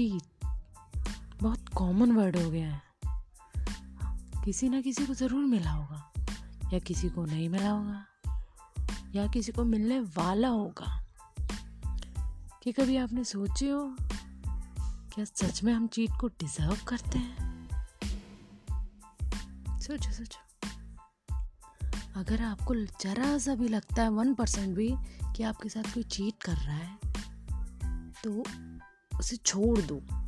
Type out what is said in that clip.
बातचीत बहुत common word हो गया है। किसी ना किसी को ज़रूर मिला होगा, या किसी को नहीं मिला होगा, या किसी को मिलने वाला होगा। कि कभी आपने सोचे हो क्या सच में हम चीट को डिजर्व करते हैं? सोचो। अगर आपको जरा सा भी लगता है, 1% भी, कि आपके साथ कोई चीट कर रहा है, तो उसे छोड़ दो।